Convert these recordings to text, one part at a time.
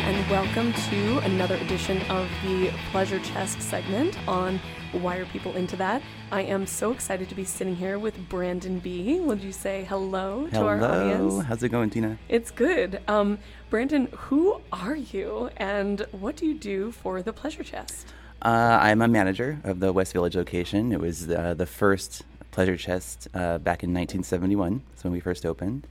and welcome to another edition of the Pleasure Chest segment on Why Are People Into That? I am so excited to be sitting here with Brandon B. Would you say hello to our audience? Hello. How's it going, Tina? It's good. Brandon, who are you and what do you do for the Pleasure Chest? I'm a manager of the West Village location. It was the first Pleasure Chest back in 1971. That's when we first opened.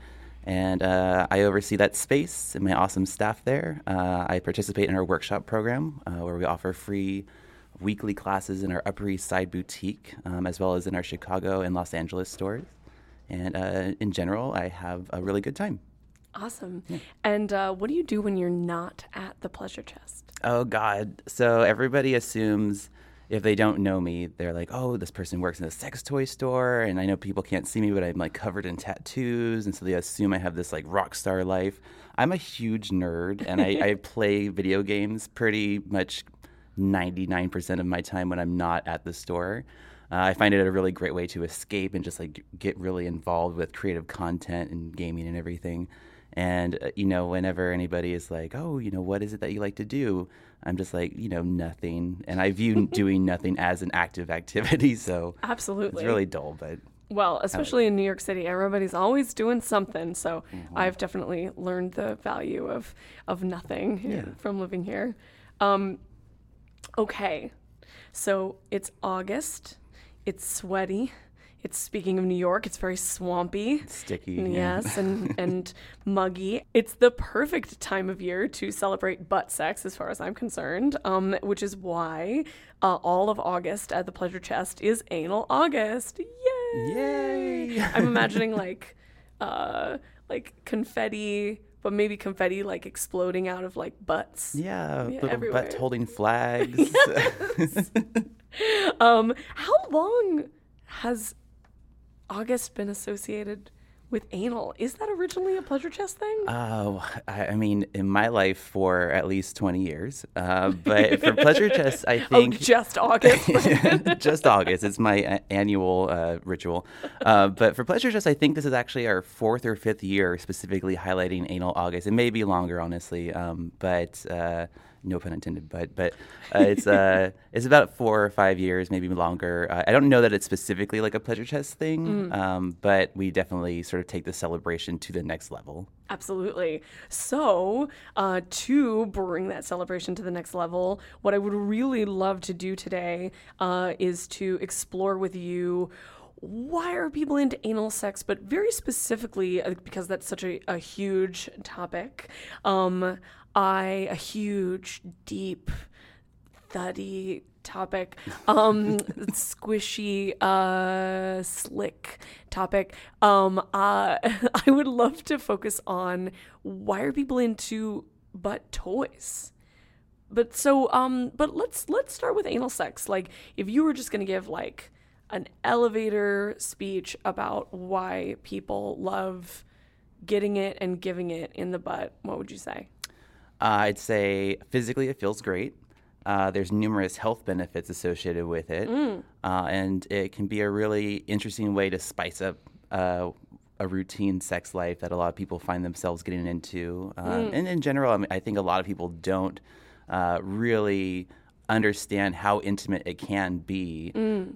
And I oversee that space and my awesome staff there. I participate in our workshop program where we offer free weekly classes in our Upper East Side boutique, as well as in our Chicago and Los Angeles stores. And in general, I have a really good time. Awesome. Yeah. And what do you do when you're not at the Pleasure Chest? Oh, God. So everybody assumes if they don't know me, they're like, oh, this person works in a sex toy store, and I know people can't see me, but I'm like covered in tattoos, and so they assume I have this like rock star life. I'm a huge nerd, and I play video games pretty much 99% of my time when I'm not at the store. I find it a really great way to escape and just like get really involved with creative content and gaming and everything. And, whenever anybody is like, oh, what is it that you like to do? I'm just like, nothing. And I view doing nothing as an active activity. So absolutely, it's really dull. But well, especially in New York City, everybody's always doing something. So I've definitely learned the value of nothing from living here. Okay. So it's August. It's sweaty. It's speaking of New York, it's very swampy. It's sticky. Yes, yeah. and muggy. It's the perfect time of year to celebrate butt sex, as far as I'm concerned, which is why all of August at the Pleasure Chest is Anal August. Yay! Yay! I'm imagining like confetti, but maybe confetti like exploding out of like butts. Yeah, little butts holding flags. Yes. How long has August been associated with anal? Is that originally a Pleasure Chest thing? Oh, I mean, in my life for at least 20 years. But for Pleasure Chest, I think... Oh, just August. Just August. It's my annual ritual. But for Pleasure Chest, I think this is actually our 4th or 5th year specifically highlighting Anal August. It may be longer, honestly, but... no pun intended, but it's about 4 or 5 years, maybe longer. I don't know that it's specifically like a Pleasure Chest thing, but we definitely sort of take the celebration to the next level. Absolutely. So to bring that celebration to the next level, what I would really love to do today is to explore with you why are people into anal sex, but very specifically, because that's such a huge topic, a huge, deep, thuddy topic, squishy, slick topic. I would love to focus on why are people into butt toys? But so, but let's start with anal sex. Like, if you were just gonna give like an elevator speech about why people love getting it and giving it in the butt, what would you say? I'd say physically it feels great. There's numerous health benefits associated with it. And it can be a really interesting way to spice up a routine sex life that a lot of people find themselves getting into. And in general, I think a lot of people don't really understand how intimate it can be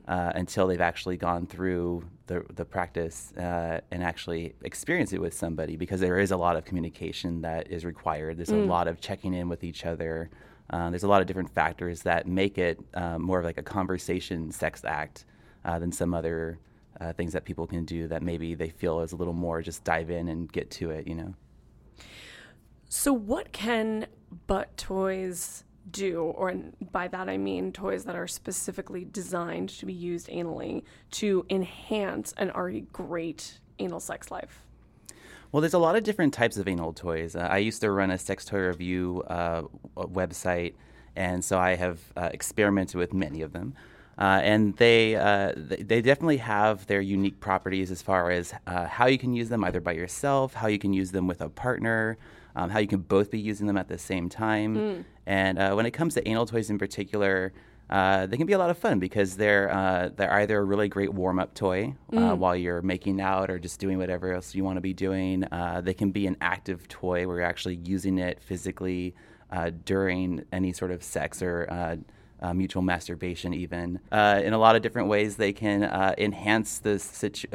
until they've actually gone through the practice and actually experience it with somebody, because there is a lot of communication that is required. There's a lot of checking in with each other. There's a lot of different factors that make it more of like a conversation sex act than some other things that people can do that maybe they feel is a little more just dive in and get to it. So what can butt toys do, or by that I mean toys that are specifically designed to be used anally to enhance an already great anal sex life? Well, there's a lot of different types of anal toys. I used to run a sex toy review website, and so I have experimented with many of them. And they definitely have their unique properties as far as how you can use them either by yourself, how you can use them with a partner, how you can both be using them at the same time. And when it comes to anal toys in particular, they can be a lot of fun because they're either a really great warm-up toy while you're making out or just doing whatever else you want to be doing. They can be an active toy where you're actually using it physically during any sort of sex or mutual masturbation even. In a lot of different ways, they can enhance the sex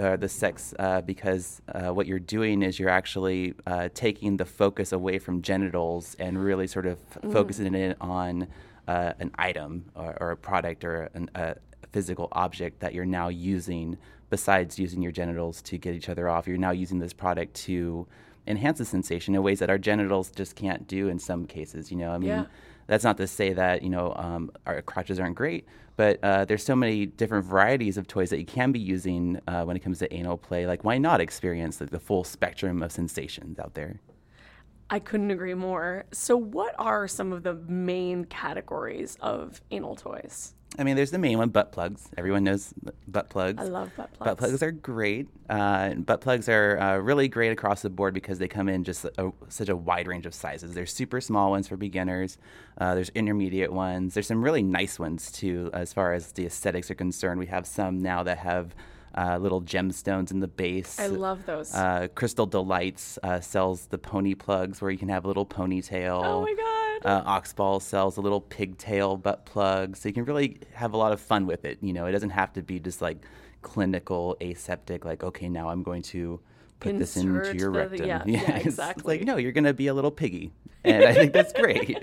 because what you're doing is you're actually taking the focus away from genitals and really sort of focusing it on an item or a product or a physical object that you're now using. Besides using your genitals to get each other off, you're now using this product to enhance the sensation in ways that our genitals just can't do in some cases. You know, I mean, that's not to say that, you know, our crotches aren't great, but there's so many different varieties of toys that you can be using when it comes to anal play. Like, why not experience the full spectrum of sensations out there? I couldn't agree more. So what are some of the main categories of anal toys? I mean, there's the main one, butt plugs. Everyone knows butt plugs. I love butt plugs. Butt plugs are great. Butt plugs are really great across the board because they come in just such a wide range of sizes. There's super small ones for beginners. There's intermediate ones. There's some really nice ones, too, as far as the aesthetics are concerned. We have some now that have little gemstones in the base. I love those. Crystal Delights sells the pony plugs where you can have a little ponytail. Oh, my God. Oxball sells a little pigtail butt plug, so you can really have a lot of fun with it. You know, it doesn't have to be just like clinical aseptic, like, okay, now I'm going to put this into your rectum. Yeah, exactly. It's like, no, you're going to be a little piggy, and I think that's great.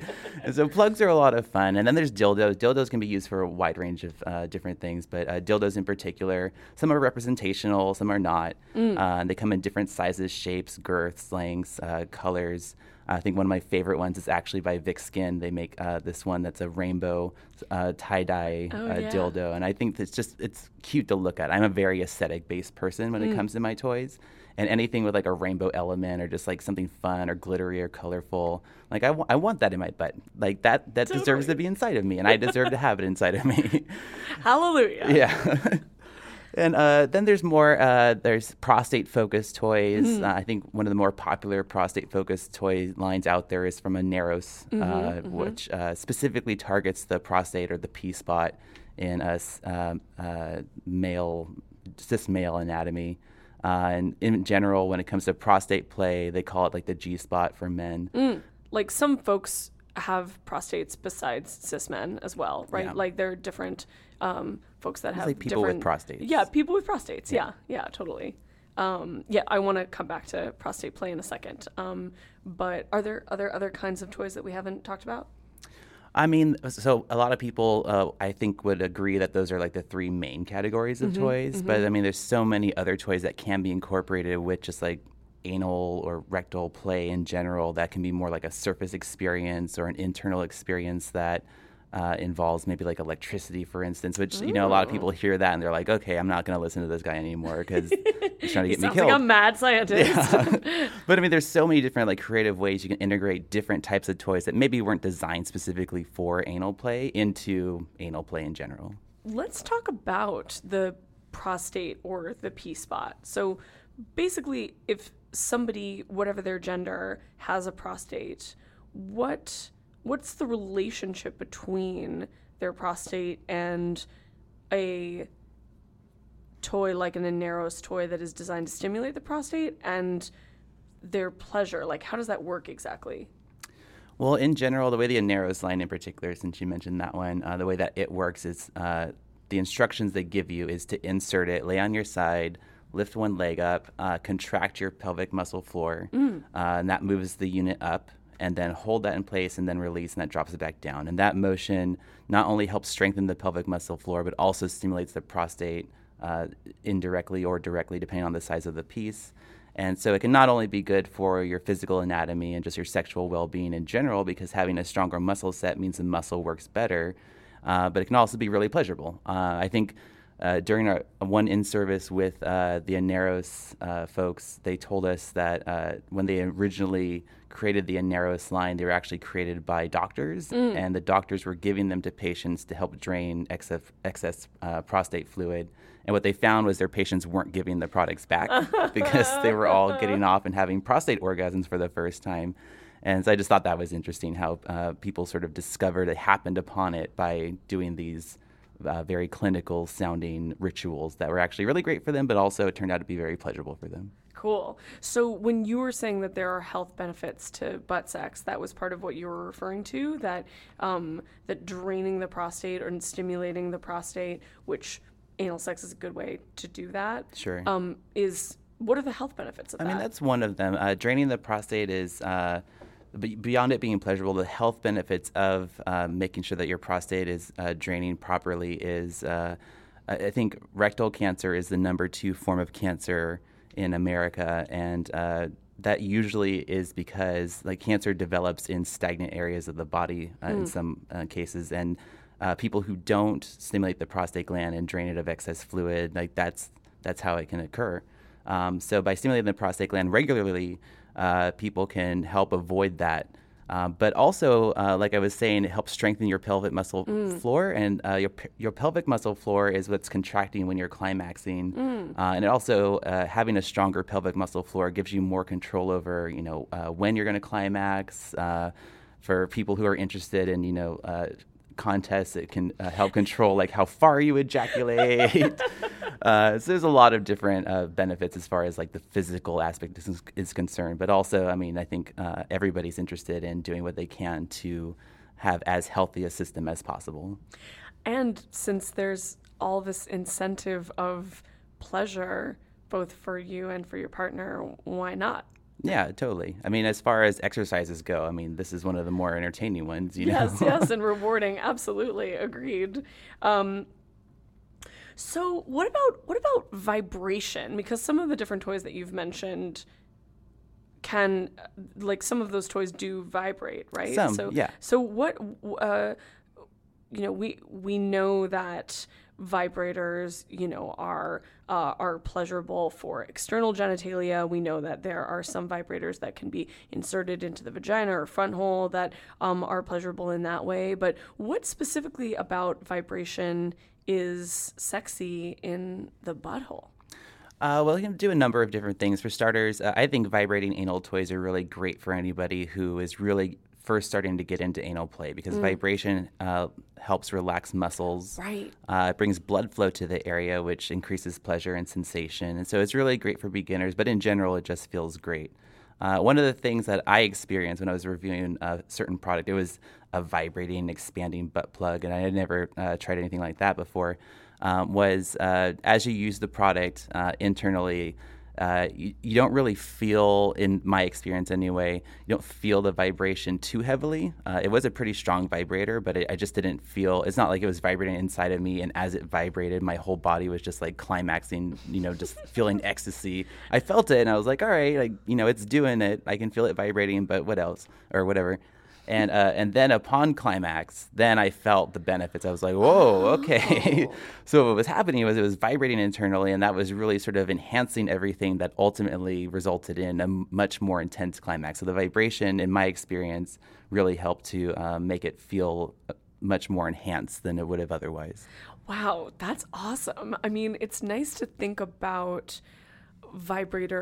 And so plugs are a lot of fun. And then there's dildos. Dildos can be used for a wide range of different things, but dildos in particular, some are representational, some are not. And they come in different sizes, shapes, girths, lengths, colors. I think one of my favorite ones is actually by Vixkin. They make this one that's a rainbow tie-dye dildo. And I think it's cute to look at. I'm a very aesthetic-based person when it comes to my toys. And anything with like a rainbow element or just like something fun or glittery or colorful, like I want that in my butt. Like that totally deserves to be inside of me, and I deserve to have it inside of me. Hallelujah. Yeah. And then there's more, there's prostate-focused toys. I think one of the more popular prostate-focused toy lines out there is from Aneros, which specifically targets the prostate or the P-spot in cis male anatomy. And in general, when it comes to prostate play, they call it like the G-spot for men. Like some folks have prostates besides cis men as well, right? Yeah. Like there are different folks that have like people with prostates. Yeah, people with prostates. Yeah, totally. I want to come back to prostate play in a second. But are there other kinds of toys that we haven't talked about? I mean, so a lot of people, I think, would agree that those are like the three main categories of toys. But I mean, there's so many other toys that can be incorporated with just like anal or rectal play in general that can be more like a surface experience or an internal experience that involves maybe like electricity, for instance, which, you know, a lot of people hear that and they're like, okay, I'm not going to listen to this guy anymore because he's trying to get me killed. Sounds like a mad scientist. Yeah. But I mean, there's so many different like creative ways you can integrate different types of toys that maybe weren't designed specifically for anal play into anal play in general. Let's talk about the prostate or the P-spot. So basically, if somebody, whatever their gender, has a prostate, what's the relationship between their prostate and a toy like an Aneros toy that is designed to stimulate the prostate and their pleasure? Like, how does that work exactly? Well, in general, the way the Aneros line in particular, since you mentioned that one, the way that it works is the instructions they give you is to insert it, lay on your side, lift one leg up, contract your pelvic muscle floor, and that moves the unit up, and then hold that in place and then release, and that drops it back down. And that motion not only helps strengthen the pelvic muscle floor, but also stimulates the prostate indirectly or directly, depending on the size of the piece. And so it can not only be good for your physical anatomy and just your sexual well-being in general, because having a stronger muscle set means the muscle works better, but it can also be really pleasurable. I think during our one in-service with the Aneros folks, they told us that when they originally created the Aneros line, they were actually created by doctors, and the doctors were giving them to patients to help drain excess prostate fluid. And what they found was their patients weren't giving the products back because they were all getting off and having prostate orgasms for the first time. And so I just thought that was interesting how people sort of discovered it, happened upon it by doing these very clinical sounding rituals that were actually really great for them, but also it turned out to be very pleasurable for them. Cool. So when you were saying that there are health benefits to butt sex, that was part of what you were referring to, that that draining the prostate and stimulating the prostate, which anal sex is a good way to do that. Sure. Is what are the health benefits of that? I mean, that's one of them. Draining the prostate is, beyond it being pleasurable, the health benefits of making sure that your prostate is draining properly is, I think rectal cancer is the number 2 form of cancer in America, and that usually is because like cancer develops in stagnant areas of the body in some cases, and people who don't stimulate the prostate gland and drain it of excess fluid, like that's how it can occur. So by stimulating the prostate gland regularly, people can help avoid that. But also, like I was saying, it helps strengthen your pelvic muscle floor, and your pelvic muscle floor is what's contracting when you're climaxing. And it also, having a stronger pelvic muscle floor gives you more control over, when you're going to climax. For people who are interested in, contests, it can help control like how far you ejaculate. So there's a lot of different benefits as far as like the physical aspect is concerned, but also, I think everybody's interested in doing what they can to have as healthy a system as possible. And since there's all this incentive of pleasure, both for you and for your partner, why not? Yeah, totally. As far as exercises go, this is one of the more entertaining ones, Yes, yes, and rewarding. Absolutely. Agreed. So what about vibration? Because some of the different toys that you've mentioned can, some of those toys do vibrate, right? Some, so, yeah. So what, we know that vibrators, are pleasurable for external genitalia. We know that there are some vibrators that can be inserted into the vagina or front hole that are pleasurable in that way. But what specifically about vibration is sexy in the butthole? Well, you can do a number of different things. For starters, I think vibrating anal toys are really great for anybody who is really first starting to get into anal play, because vibration helps relax muscles. Right. It brings blood flow to the area, which increases pleasure and sensation. And so it's really great for beginners, but in general, it just feels great. One of the things that I experienced when I was reviewing a certain product, it was a vibrating, expanding butt plug, and I had never tried anything like that before, was as you use the product internally, you don't really feel, in my experience anyway, you don't feel the vibration too heavily. It was a pretty strong vibrator, but I just didn't feel, it's not like it was vibrating inside of me, and as it vibrated, my whole body was just like climaxing, just feeling ecstasy. I felt it and I was like, all right, it's doing it. I can feel it vibrating, but what else or whatever. And then upon climax, then I felt the benefits. I was like, whoa, okay. Oh. So what was happening was it was vibrating internally, and that was really sort of enhancing everything that ultimately resulted in a much more intense climax. So the vibration, in my experience, really helped to make it feel much more enhanced than it would have otherwise. Wow, that's awesome. It's nice to think about vibrating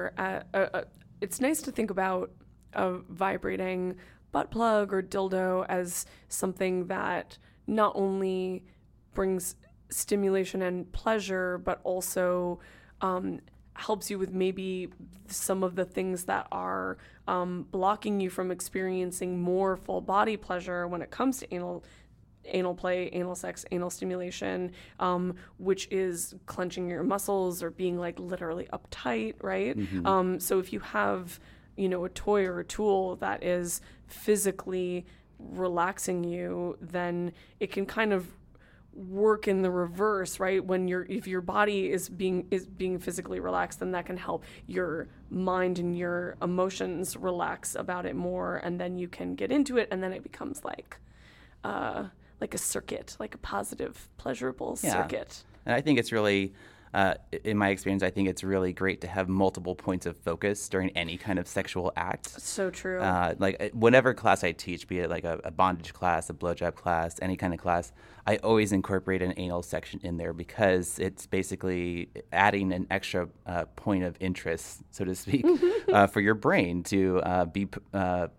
butt plug or dildo as something that not only brings stimulation and pleasure, but also helps you with maybe some of the things that are blocking you from experiencing more full body pleasure when it comes to anal play, anal sex, anal stimulation, which is clenching your muscles or being literally uptight, right? Mm-hmm. So if you have a toy or a tool that is physically relaxing you, then it can kind of work in the reverse, right? When if your body is being physically relaxed, then that can help your mind and your emotions relax about it more, and then you can get into it, and then it becomes like a circuit, like a positive, pleasurable circuit. And I think it's really, in my experience, I think it's really great to have multiple points of focus during any kind of sexual act. So true. Like whatever class I teach, be it like a bondage class, a blowjob class, any kind of class, I always incorporate an anal section in there because it's basically adding an extra point of interest, so to speak, for your brain to be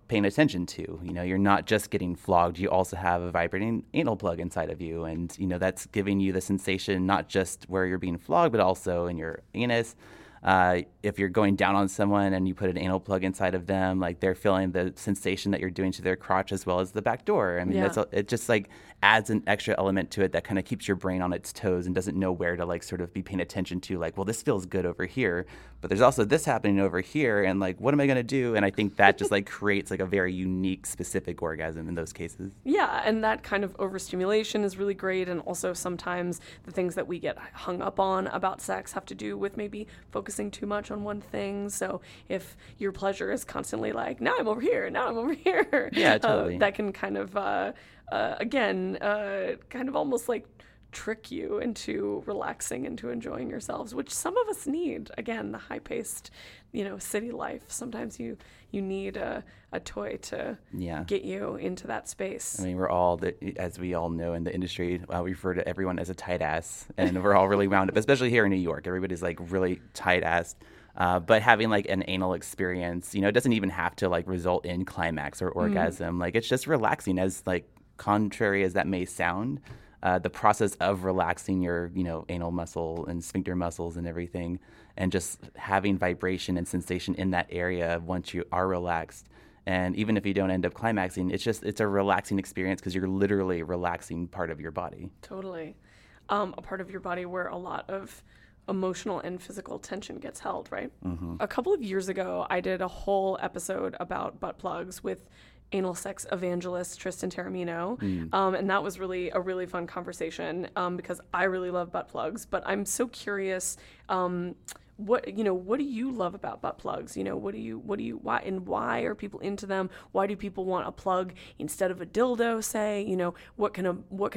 paying attention to. You know, you're not just getting flogged. You also have a vibrating anal plug inside of you. And, you know, that's giving you the sensation not just where you're being flogged, but also in your anus. If you're going down on someone and you put an anal plug inside of them, like they're feeling the sensation that you're doing to their crotch as well as the back door. I mean, it just like adds an extra element to it that kind of keeps your brain on its toes and doesn't know where to like sort of be paying attention to, like, well, this feels good over here, but there's also this happening over here, and like, what am I going to do? And I think that just like creates like a very unique, specific orgasm in those cases. Yeah, and that kind of overstimulation is really great, and also sometimes the things that we get hung up on about sex have to do with maybe focusing too much on one thing. So if your pleasure is constantly like, now I'm over here, yeah, totally, that can kind of kind of almost like trick you into relaxing, into enjoying yourselves, which some of us need. Again, the high-paced, you know, city life, sometimes you need a toy to get you into that space. I mean, we're all, as we all know in the industry, we refer to everyone as a tight ass, and we're all really wound up, especially here in New York. Everybody's like really tight ass. But having like an anal experience, you know, it doesn't even have to like result in climax or orgasm. Like it's just relaxing, as like contrary as that may sound. The process of relaxing your, you know, anal muscle and sphincter muscles and everything, and just having vibration and sensation in that area once you are relaxed. And even if you don't end up climaxing, it's a relaxing experience because you're literally relaxing part of your body. Totally. A part of your body where a lot of emotional and physical tension gets held, right? Mm-hmm. A couple of years ago, I did a whole episode about butt plugs with anal sex evangelist Tristan Taramino, and that was really a really fun conversation because I really love butt plugs. But I'm so curious, what do you love about butt plugs? You know, why are people into them? Why do people want a plug instead of a dildo? Say, you know, what can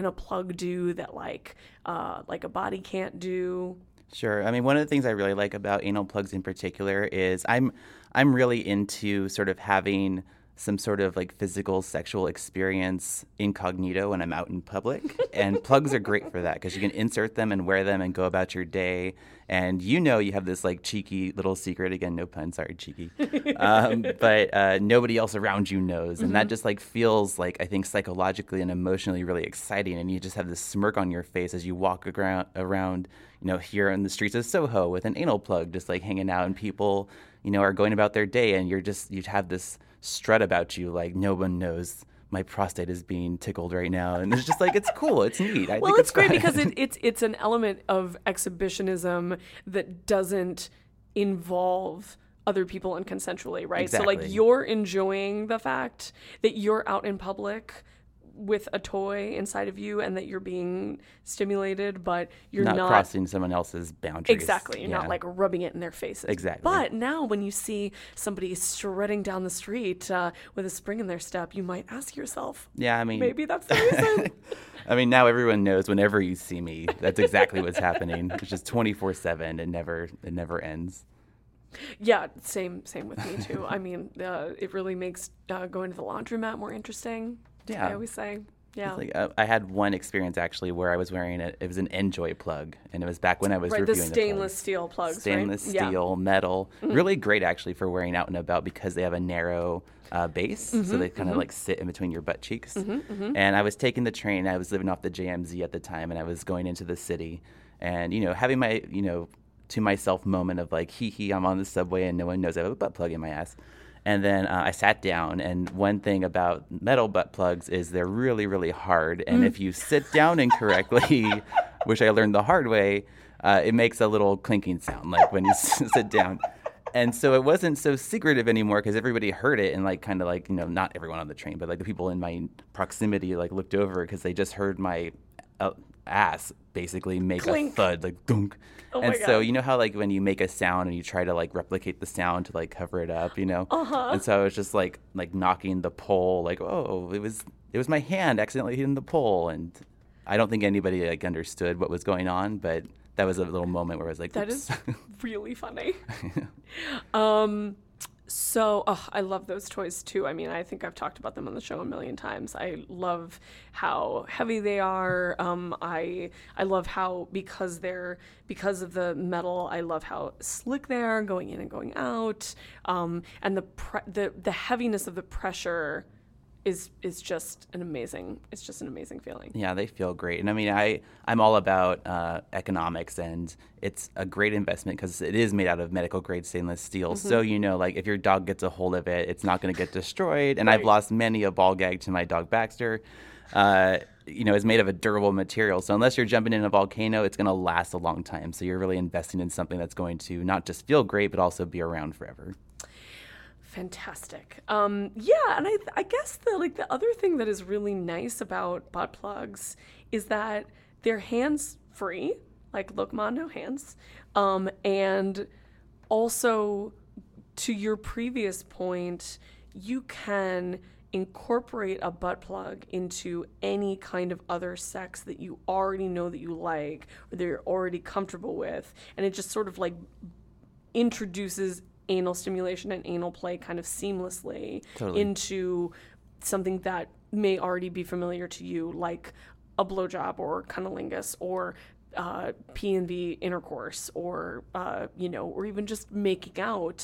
a plug do that like a body can't do? Sure. I mean, one of the things I really like about anal plugs in particular is I'm really into sort of having some sort of like physical sexual experience incognito when I'm out in public. And plugs are great for that because you can insert them and wear them and go about your day. And you know you have this like cheeky little secret. Again, no pun, sorry, cheeky. But nobody else around you knows. And that just like feels like, I think, psychologically and emotionally really exciting. And you just have this smirk on your face as you walk around, you know, here in the streets of Soho with an anal plug just like hanging out, and people, you know, are going about their day, and you'd have this strut about you like, no one knows my prostate is being tickled right now. And it's just like, it's cool, it's neat. I think it's great fun. Because it's an element of exhibitionism that doesn't involve other people unconsensually, right? Exactly. So like you're enjoying the fact that you're out in public with a toy inside of you and that you're being stimulated, but you're not crossing someone else's boundaries. Exactly. You're not like rubbing it in their faces. Exactly. But now when you see somebody strutting down the street with a spring in their step, you might ask yourself, yeah, I mean, maybe that's the reason. I mean, now everyone knows whenever you see me, that's exactly what's happening. It's just 24/7 and it never ends. Yeah, same with me too. I mean, it really makes going to the laundromat more interesting. Yeah, I always say, yeah. Like, I had one experience actually where I was wearing it was an Enjoy plug, and it was back when I was reviewing the stainless steel plugs. Stainless steel, metal, really great actually for wearing out and about because they have a narrow base, so they kind of like sit in between your butt cheeks. And I was taking the train. I was living off the JMZ at the time, and I was going into the city, and you know, having my, you know, to myself moment of like, hee, I'm on the subway and no one knows I have a butt plug in my ass. And then I sat down, and one thing about metal butt plugs is they're really, really hard. And if you sit down incorrectly, which I learned the hard way, it makes a little clinking sound, like when you sit down. And so it wasn't so secretive anymore because everybody heard it, and like kind of like, you know, not everyone on the train, but like the people in my proximity like looked over because they just heard my ass basically make Clink. A thud, like dunk. Oh and so you know how like when you make a sound and you try to like replicate the sound to like cover it up, you know? Uh-huh. And so I was just like knocking the pole, like, oh, it was my hand accidentally hitting the pole, and I don't think anybody like understood what was going on, but that was a little moment where I was like, that oops. Is really funny. So I love those toys too. I mean, I think I've talked about them on the show a million times. I love how heavy they are. I love how because of the metal, I love how slick they are going in and going out. And the heaviness of the pressure is just an amazing feeling. Yeah, they feel great. And I mean, I'm all about economics, and it's a great investment because it is made out of medical grade stainless steel. Mm-hmm. So, you know, like if your dog gets a hold of it, it's not going to get destroyed. And right. I've lost many a ball gag to my dog Baxter. You know, it's made of a durable material. So unless you're jumping in a volcano, it's going to last a long time. So you're really investing in something that's going to not just feel great, but also be around forever. Fantastic. Yeah, and I guess the other thing that is really nice about butt plugs is that they're hands-free, like Lokman, no hands, and also to your previous point, you can incorporate a butt plug into any kind of other sex that you already know that you like or that you're already comfortable with, and it just sort of like introduces anal stimulation and anal play kind of seamlessly totally. Into something that may already be familiar to you, like a blowjob or cunnilingus or P&V intercourse or, you know, or even just making out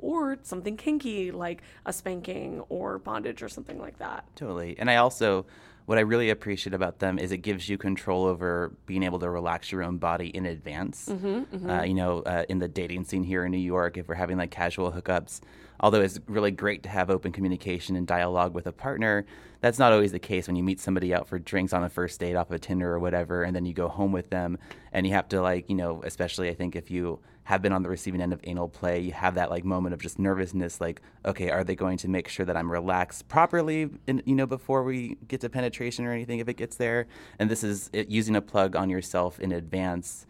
or something kinky like a spanking or bondage or something like that. Totally. And I also... what I really appreciate about them is it gives you control over being able to relax your own body in advance. Mm-hmm, mm-hmm. You know, in the dating scene here in New York, if we're having like casual hookups, although it's really great to have open communication and dialogue with a partner, that's not always the case when you meet somebody out for drinks on a first date off of Tinder or whatever, and then you go home with them and you have to like, you know, especially I think if you have been on the receiving end of anal play, you have that like moment of just nervousness, like, okay, are they going to make sure that I'm relaxed properly, you know, before we get to penetration or anything if it gets there? And this is it, using a plug on yourself in advance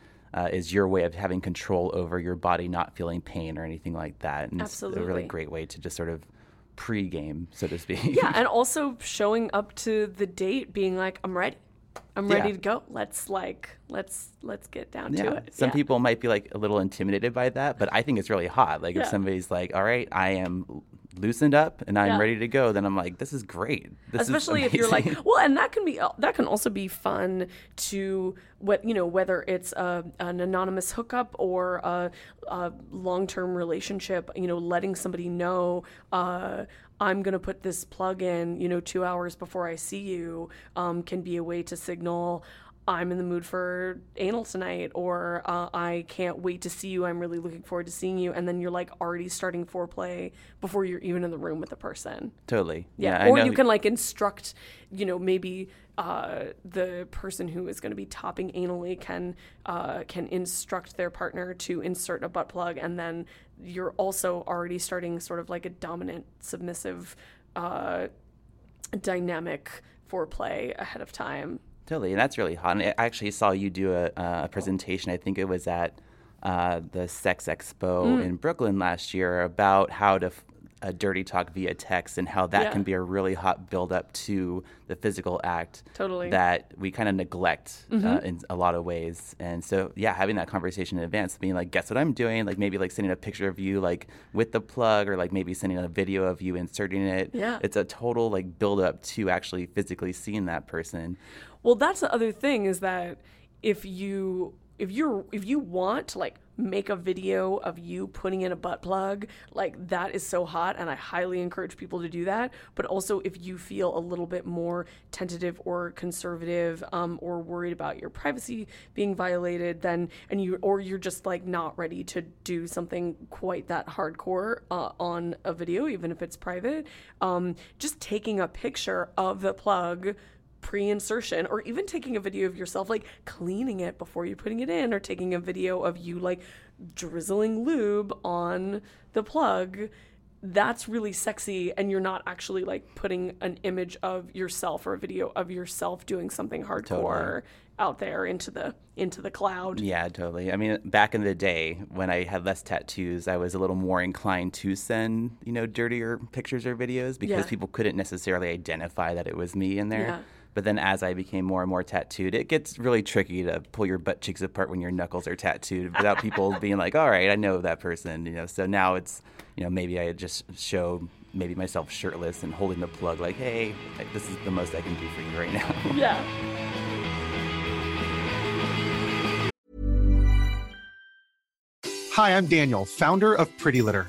is your way of having control over your body, not feeling pain or anything like that. And absolutely. It's a really great way to just sort of pre-game, so to speak. Yeah, and also showing up to the date being like, I'm ready. I'm ready to go. Let's get down to it. Some people might be like a little intimidated by that, but I think it's really hot. Like if somebody's like, all right, I am loosened up and I'm ready to go, then I'm like, this is great. This especially is if you're like, well, and that can also be fun to what, you know, whether it's an anonymous hookup or a long-term relationship, you know, letting somebody know, I'm going to put this plug in, you know, 2 hours before I see you, can be a way to signal I'm in the mood for anal tonight, or I can't wait to see you. I'm really looking forward to seeing you. And then you're like already starting foreplay before you're even in the room with the person. Totally. Yeah. Or you can like instruct, you know, maybe the person who is going to be topping anally can instruct their partner to insert a butt plug. And then you're also already starting sort of like a dominant submissive dynamic foreplay ahead of time. Totally, and that's really hot. And I actually saw you do a presentation, I think it was at the Sex Expo in Brooklyn last year, about how to dirty talk via text and how that can be a really hot build-up to the physical act that we kind of neglect in a lot of ways. And so, yeah, having that conversation in advance, being like, guess what I'm doing? Like maybe like sending a picture of you like with the plug, or like maybe sending a video of you inserting it. Yeah. It's a total like build-up to actually physically seeing that person. Well, that's the other thing, is that if you want to like make a video of you putting in a butt plug, like that is so hot, and I highly encourage people to do that. But also if you feel a little bit more tentative or conservative or worried about your privacy being violated, you're just like not ready to do something quite that hardcore on a video, even if it's private, just taking a picture of the plug pre-insertion, or even taking a video of yourself like cleaning it before you're putting it in, or taking a video of you like drizzling lube on the plug that's really sexy, and you're not actually like putting an image of yourself or a video of yourself doing something hardcore out there into the cloud. Yeah, totally. I mean, back in the day when I had less tattoos, I was a little more inclined to send, dirtier pictures or videos because people couldn't necessarily identify that it was me in there. Yeah. But then as I became more and more tattooed, it gets really tricky to pull your butt cheeks apart when your knuckles are tattooed without people being like, all right, I know that person, So now it's, maybe I just show maybe myself shirtless and holding the plug like, hey, this is the most I can do for you right now. Yeah. Hi, I'm Daniel, founder of Pretty Litter.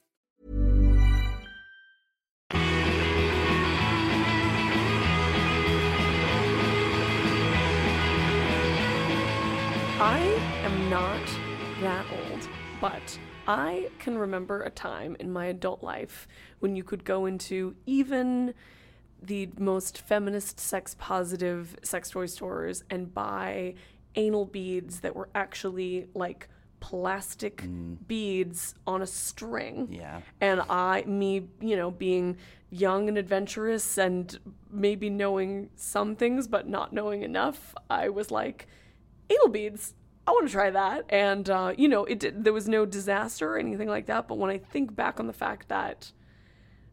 I am not that old, but I can remember a time in my adult life when you could go into even the most feminist, sex-positive sex toy stores and buy anal beads that were actually like plastic beads on a string. Yeah. And being young and adventurous and maybe knowing some things but not knowing enough, I was like, anal beads, I want to try that. And, there was no disaster or anything like that. But when I think back on the fact that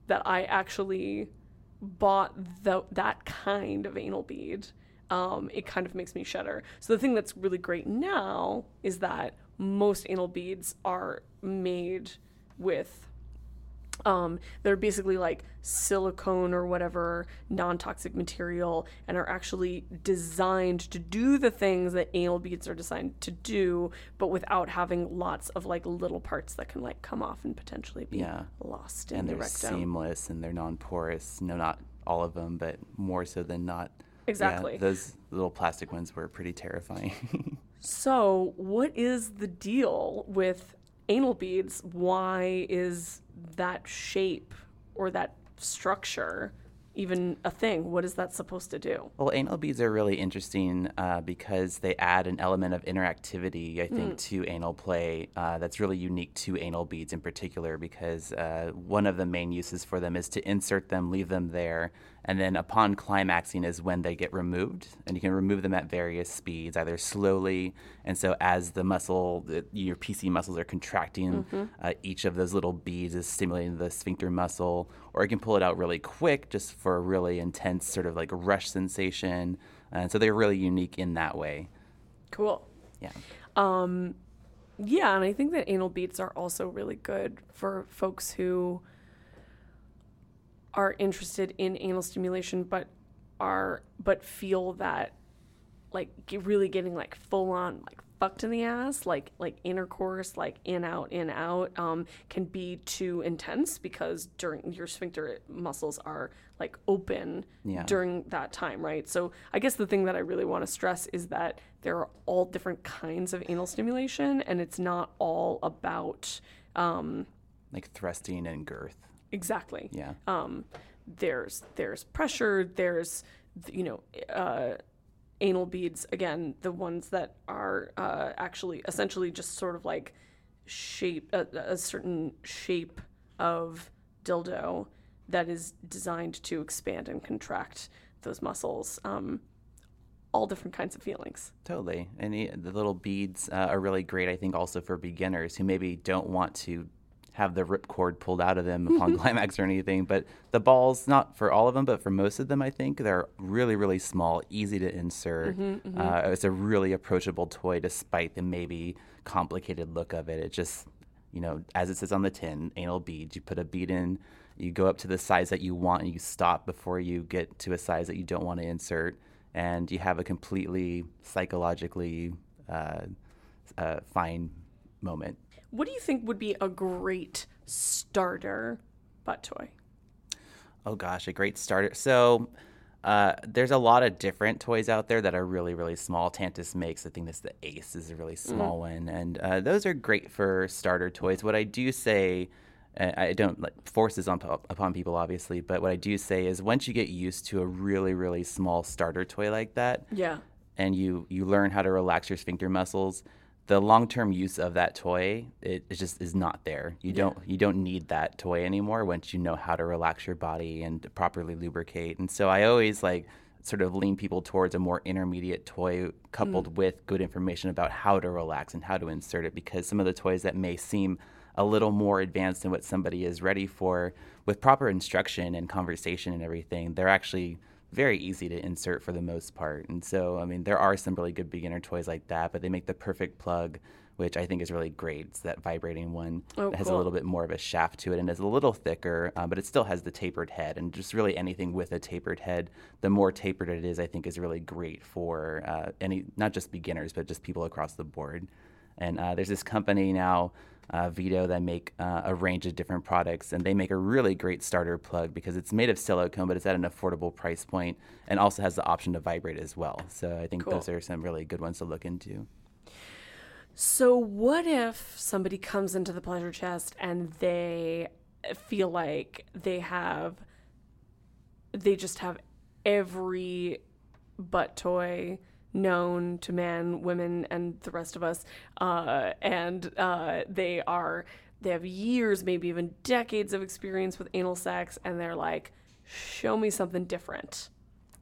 I actually bought that kind of anal bead, it kind of makes me shudder. So the thing that's really great now is that most anal beads are made with they're basically like silicone or whatever non-toxic material and are actually designed to do the things that anal beads are designed to do, but without having lots of like little parts that can like come off and potentially be lost in the rectum. And they're seamless and they're non-porous. No, not all of them, but more so than not. Exactly. Yeah, those little plastic ones were pretty terrifying. So what is the deal with anal beads? Why is that shape or that structure even a thing? What is that supposed to do? Well, anal beads are really interesting because they add an element of interactivity, I think, to anal play that's really unique to anal beads in particular, because one of the main uses for them is to insert them, leave them there, and then upon climaxing is when they get removed. And you can remove them at various speeds, either slowly, and so as the muscle, your PC muscles are contracting, each of those little beads is stimulating the sphincter muscle, or you can pull it out really quick just for a really intense sort of like rush sensation. And so they're really unique in that way. Cool. Yeah. Yeah, and I think that anal beads are also really good for folks who are interested in anal stimulation, but feel that like really getting like full on like fucked in the ass, like intercourse, like in out, can be too intense because during your sphincter muscles are like open during that time, right? So I guess the thing that I really want to stress is that there are all different kinds of anal stimulation, and it's not all about like thrusting and girth. Exactly. Yeah. There's pressure. There's anal beads. Again, the ones that are actually essentially just sort of like shape a certain shape of dildo that is designed to expand and contract those muscles. All different kinds of feelings. Totally. And the little beads are really great, I think, also for beginners who maybe don't want to have the ripcord pulled out of them upon climax or anything. But the balls, not for all of them, but for most of them, I think, they're really, really small, easy to insert. It's a really approachable toy despite the maybe complicated look of it. It just, as it says on the tin, anal bead, you put a bead in, you go up to the size that you want, and you stop before you get to a size that you don't want to insert. And you have a completely psychologically fine moment. What do you think would be a great starter butt toy? oh gosh, a great starter. So there's a lot of different toys out there that are really, really small. Tantus makes, I think that's the Ace, is a really small one. And those are great for starter toys. What I do say, I don't force this upon people, obviously, but what I do say is once you get used to a really, really small starter toy like that, yeah, and you learn how to relax your sphincter muscles, the long-term use of that toy, it just is not there. You don't need that toy anymore once you know how to relax your body and properly lubricate. And so I always sort of lean people towards a more intermediate toy coupled with good information about how to relax and how to insert it, because some of the toys that may seem a little more advanced than what somebody is ready for, with proper instruction and conversation and everything, they're actually very easy to insert for the most part. And so, I mean, there are some really good beginner toys like that, but they make the perfect plug, which I think is really great. It's that vibrating one that has a little bit more of a shaft to it and is a little thicker, but it still has the tapered head. And just really anything with a tapered head, the more tapered it is, I think is really great for any, not just beginners, but just people across the board. And there's this company now, Vito, that make a range of different products, and they make a really great starter plug because it's made of silicone, but it's at an affordable price point and also has the option to vibrate as well. So I think those are some really good ones to look into. So what if somebody comes into the Pleasure Chest and they feel like they just have every butt toy known to man, women, and the rest of us, and they have years, maybe even decades of experience with anal sex, and they're like, show me something different?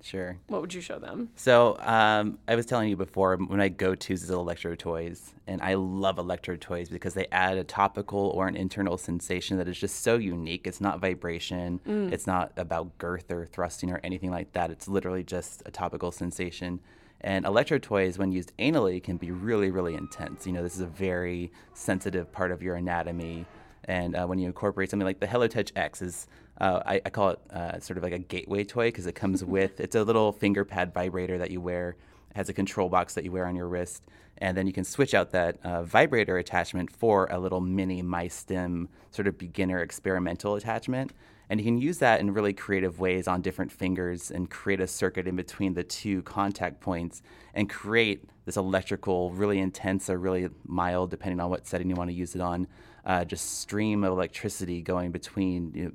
Sure. What would you show them? So I was telling you before, my go-to is electro toys, and I love electro toys because they add a topical or an internal sensation that is just so unique. It's not vibration. It's not about girth or thrusting or anything like that. It's literally just a topical sensation. And electro toys, when used anally, can be really, really intense. You know, this is a very sensitive part of your anatomy. And when you incorporate something like the Hello Touch X, I call it sort of like a gateway toy because it comes with, it's a little finger pad vibrator that you wear. It has a control box that you wear on your wrist. And then you can switch out that vibrator attachment for a little mini MyStim sort of beginner experimental attachment. And you can use that in really creative ways on different fingers and create a circuit in between the two contact points and create this electrical, really intense or really mild, depending on what setting you want to use it on, just stream of electricity going between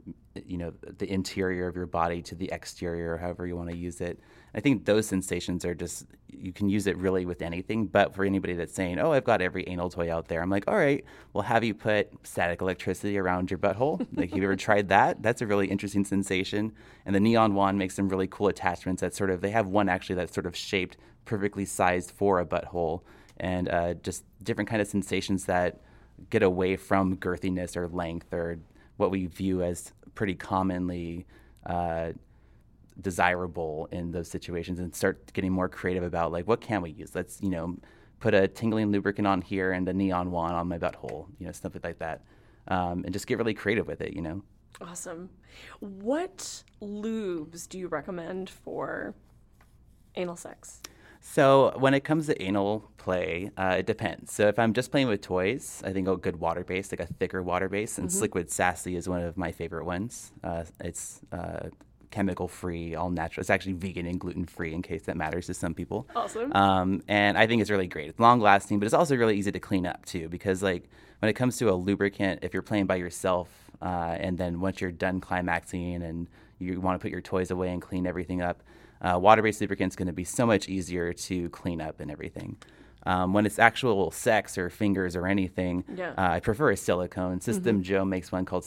the interior of your body to the exterior, however you want to use it. I think those sensations are just, you can use it really with anything, but for anybody that's saying, oh, I've got every anal toy out there, I'm like, all right, well, have you put static electricity around your butthole? Like, have you ever tried that? That's a really interesting sensation. And the neon wand makes some really cool attachments that sort of, they have one actually that's sort of shaped, perfectly sized for a butthole, and just different kind of sensations that get away from girthiness or length or what we view as pretty commonly desirable in those situations, and start getting more creative about what can we use. Let's put a tingling lubricant on here and the neon wand on my butthole, stuff like that, and just get really creative with it. Awesome. What lubes do you recommend for anal sex? So when it comes to anal play, it depends. So if I'm just playing with toys, I think a good water base, like a thicker water base, and Sliquid Sassy is one of my favorite ones. It's chemical-free, all natural. It's actually vegan and gluten-free, in case that matters to some people. Awesome. And I think it's really great. It's long-lasting, but it's also really easy to clean up, too, because when it comes to a lubricant, if you're playing by yourself, and then once you're done climaxing and you want to put your toys away and clean everything up, water-based lubricant is going to be so much easier to clean up and everything. When it's actual sex or fingers or anything, I prefer a silicone. System JO makes one called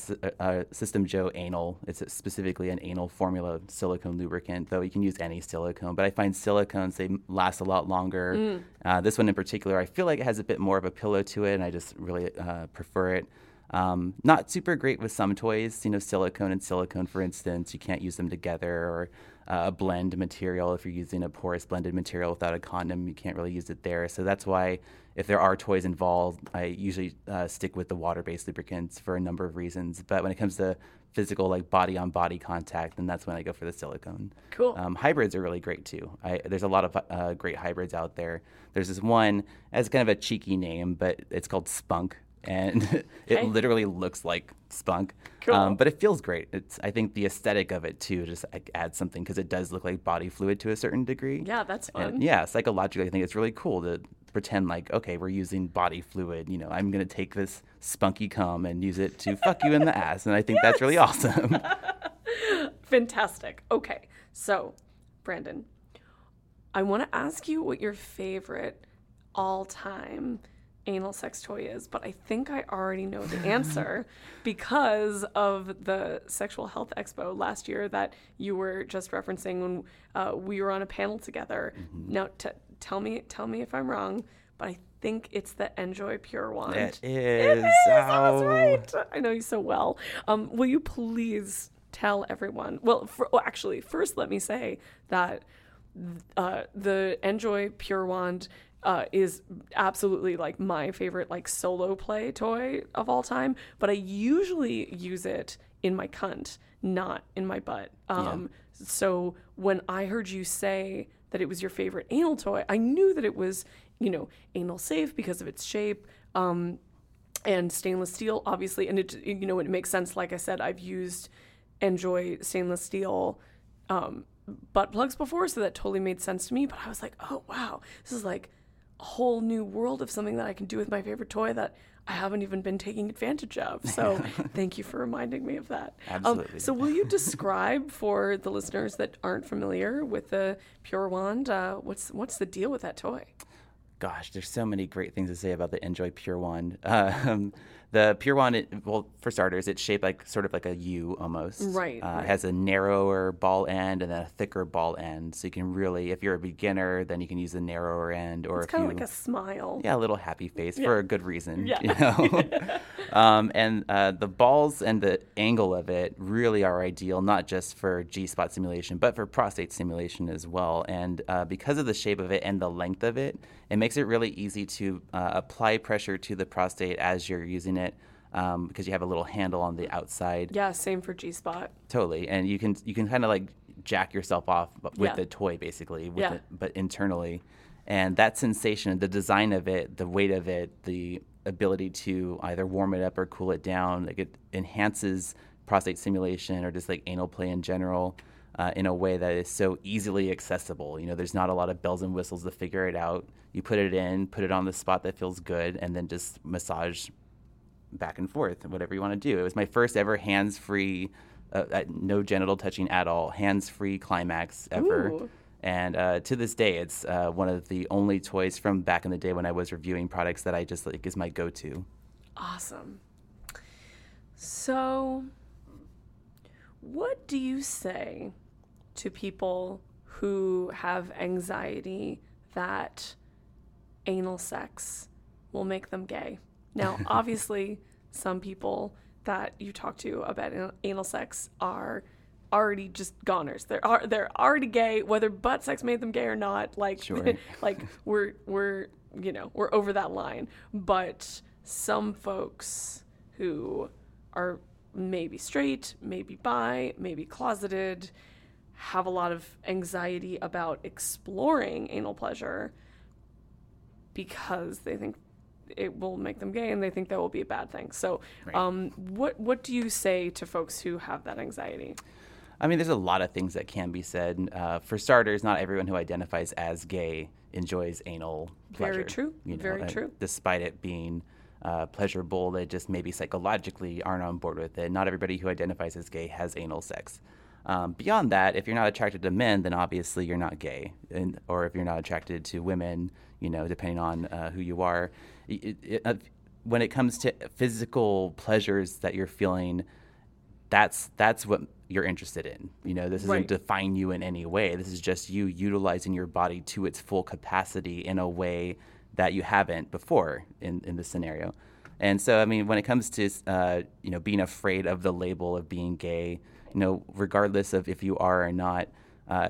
System JO Anal. It's specifically an anal formula silicone lubricant, though you can use any silicone. But I find silicones, they last a lot longer. This one in particular, I feel like it has a bit more of a pillow to it, and I just really prefer it. Not super great with some toys, silicone and silicone, for instance. You can't use them together, or a blend material. If you're using a porous blended material without a condom, you can't really use it there. So that's why if there are toys involved, I usually stick with the water-based lubricants for a number of reasons. But when it comes to physical, body-on-body contact, then that's when I go for the silicone. Cool. Hybrids are really great, too. There's a lot of great hybrids out there. There's this one, it has kind of a cheeky name, but it's called Spunk. and it literally looks like Spunk. Cool. But it feels great. I think the aesthetic of it, too, just adds something because it does look like body fluid to a certain degree. Yeah, that's fun. And, yeah, psychologically, I think it's really cool to pretend like, okay, we're using body fluid. You know, I'm going to take this spunky cum and use it to fuck you in the ass. And I think that's really awesome. Fantastic. Okay. So, Brandon, I want to ask you what your favorite all-time anal sex toy is, but I think I already know the answer because of the Sexual Health Expo last year that you were just referencing when we were on a panel together. Mm-hmm. Now, tell me if I'm wrong, but I think it's the Enjoy Pure Wand. It is. Oh, that's right. I know you so well. Will you please tell everyone? Well, actually, first let me say that the Enjoy Pure Wand is absolutely like my favorite like solo play toy of all time, but I usually use it in my cunt, not in my butt. So when I heard you say that it was your favorite anal toy, I knew that it was, you know, anal safe because of its shape and stainless steel, obviously, and it, you know, it makes sense. Like I said, I've used Enjoy stainless steel butt plugs before, so that totally made sense to me. But I was like, oh wow, this is like whole new world of something that I can do with my favorite toy that I haven't even been taking advantage of. So thank you for reminding me of that. Absolutely. So will you describe for the listeners that aren't familiar with the Pure Wand, what's the deal with that toy? Gosh, there's so many great things to say about the Enjoy Pure Wand. The Pure Wand, for starters, it's shaped like sort of like a U almost. Right. It has a narrower ball end and then a thicker ball end. So you can really, if you're a beginner, then you can use the narrower end. Or it's kind of like a smile. Yeah, a little happy face for a good reason. Yeah. You know? And the balls and the angle of it really are ideal, not just for G-spot stimulation, but for prostate stimulation as well. And because of the shape of it and the length of it, it makes it really easy to apply pressure to the prostate as you're using it, because you have a little handle on the outside. Yeah, same for G-spot. Totally, and you can kind of like jack yourself off with the toy basically, but internally, and that sensation, the design of it, the weight of it, the ability to either warm it up or cool it down, like it enhances prostate stimulation or just like anal play in general. In a way that is so easily accessible. You know, there's not a lot of bells and whistles to figure it out. You put it in, put it on the spot that feels good, and then just massage back and forth, whatever you want to do. It was my first ever hands-free, no genital touching at all, hands-free climax ever. Ooh. And to this day, it's one of the only toys from back in the day when I was reviewing products that I just like is my go-to. Awesome. So what do you say to people who have anxiety that anal sex will make them gay? Now, obviously, some people that you talk to about anal sex are already just goners. They're already gay, whether butt sex made them gay or not. Like, sure. Like we're over that line. But some folks who are maybe straight, maybe bi, maybe closeted, have a lot of anxiety about exploring anal pleasure because they think it will make them gay and they think that will be a bad thing. So right. What do you say to folks who have that anxiety? I mean, there's a lot of things that can be said. For starters, not everyone who identifies as gay enjoys anal pleasure. Very true. You know, very true. Despite it being pleasurable, they just maybe psychologically aren't on board with it. Not everybody who identifies as gay has anal sex. Beyond that, if you're not attracted to men, then obviously you're not gay, or if you're not attracted to women, you know, depending on who you are. When it comes to physical pleasures that you're feeling, that's what you're interested in. You know, this doesn't define you in any way. This is just you utilizing your body to its full capacity in a way that you haven't before in this scenario. And so, I mean, when it comes to being afraid of the label of being gay, you know, regardless of if you are or not,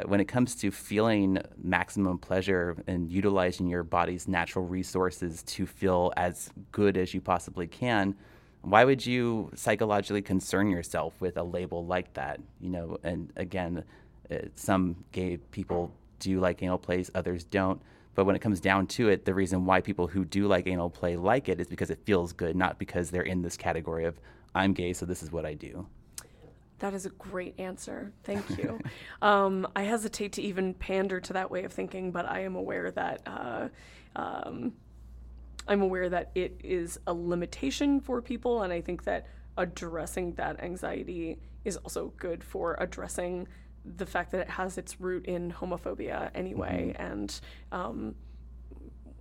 when it comes to feeling maximum pleasure and utilizing your body's natural resources to feel as good as you possibly can, why would you psychologically concern yourself with a label like that? You know, and again, some gay people do like anal plays, others don't. But when it comes down to it, the reason why people who do like anal play like it is because it feels good, not because they're in this category of, I'm gay, so this is what I do. That is a great answer. Thank you. I hesitate to even pander to that way of thinking, but I am aware that it is a limitation for people, and I think that addressing that anxiety is also good for addressing the fact that it has its root in homophobia anyway, mm-hmm. and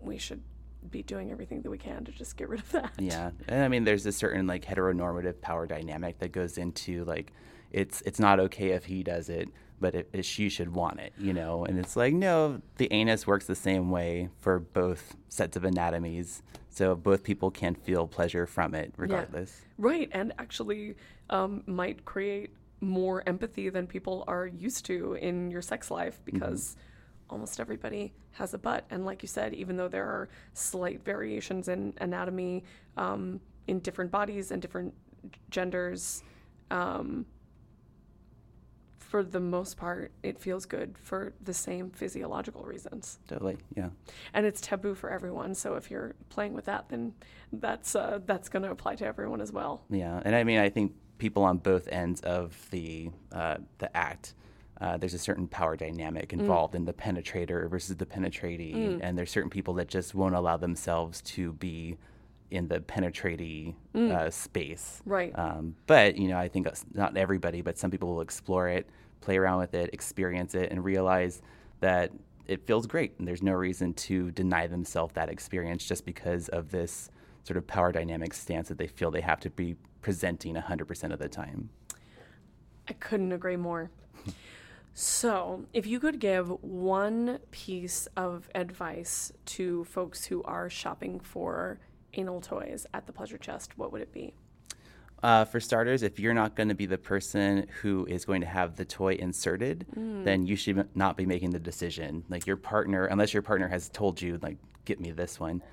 we should be doing everything that we can to just get rid of that. Yeah, and I mean, there's a certain like heteronormative power dynamic that goes into like, it's not okay if he does it, but she should want it, you know? And it's like, no, the anus works the same way for both sets of anatomies, so both people can feel pleasure from it regardless. Yeah. Right, and actually might create more empathy than people are used to in your sex life, because mm-hmm. almost everybody has a butt. And like you said, even though there are slight variations in anatomy in different bodies and different genders, for the most part, it feels good for the same physiological reasons. Totally, yeah. And it's taboo for everyone, so if you're playing with that, then that's going to apply to everyone as well. Yeah, and I mean, I think people on both ends of the act, there's a certain power dynamic involved in the penetrator versus the penetratee, and there's certain people that just won't allow themselves to be in the penetratee space. Right. But, you know, I think not everybody, but some people will explore it, play around with it, experience it, and realize that it feels great, and there's no reason to deny themselves that experience just because of this sort of power dynamic stance that they feel they have to be presenting 100% of the time. I couldn't agree more. So if you could give one piece of advice to folks who are shopping for anal toys at the Pleasure Chest, what would it be? For starters, if you're not going to be the person who is going to have the toy inserted, then you should not be making the decision. Like your partner, unless your partner has told you, like, get me this one,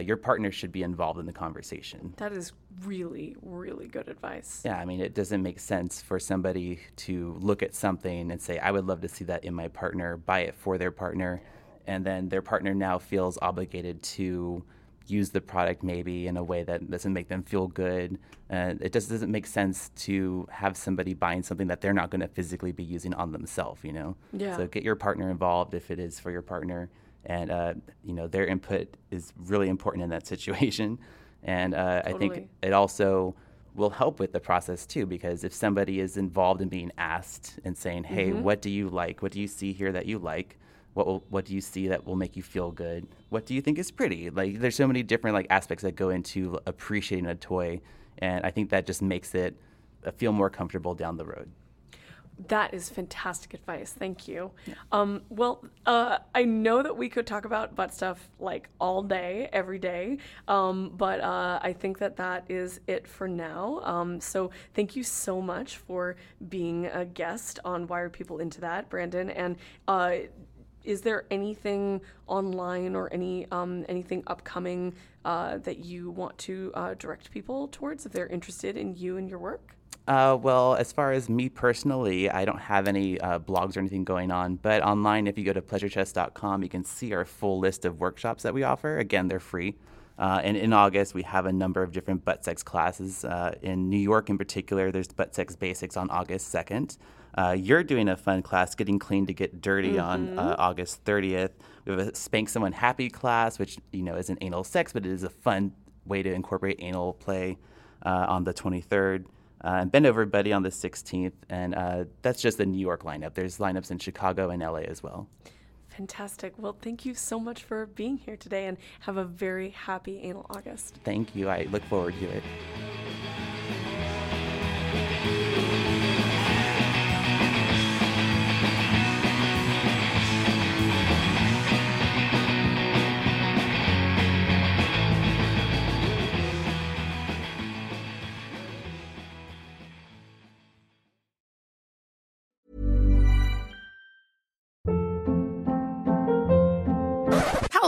your partner should be involved in the conversation. That is really, really good advice. Yeah, I mean, it doesn't make sense for somebody to look at something and say, I would love to see that in my partner, buy it for their partner, and then their partner now feels obligated to use the product maybe in a way that doesn't make them feel good. It just doesn't make sense to have somebody buying something that they're not going to physically be using on themselves, you know? Yeah. So get your partner involved if it is for your partner. And, you know, their input is really important in that situation. And totally. I think it also will help with the process, too, because if somebody is involved in being asked and saying, hey, mm-hmm. what do you like? What do you see here that you like? What do you see that will make you feel good? What do you think is pretty? Like, there's so many different, like, aspects that go into appreciating a toy. And I think that just makes it feel more comfortable down the road. That is fantastic advice. Thank you. Yeah. Well, I know that we could talk about butt stuff like all day, every day, but I think that is it for now. So thank you so much for being a guest on Why Are People Into That, Brandon. And is there anything online or anything upcoming that you want to direct people towards if they're interested in you and your work? Well, as far as me personally, I don't have any blogs or anything going on, but online, if you go to pleasurechest.com, you can see our full list of workshops that we offer. Again, they're free. And in August, we have a number of different butt sex classes. In New York in particular, there's Butt Sex Basics on August 2nd. You're doing a fun class, Getting Clean to Get Dirty, mm-hmm. on August 30th. We have a Spank Someone Happy class, which, you know, isn't anal sex, but it is a fun way to incorporate anal play on the 23rd. And Bend Over Buddy on the 16th. And that's just the New York lineup. There's lineups in Chicago and LA as well. Fantastic. Well, thank you so much for being here today, and have a very happy anal August. Thank you. I look forward to it.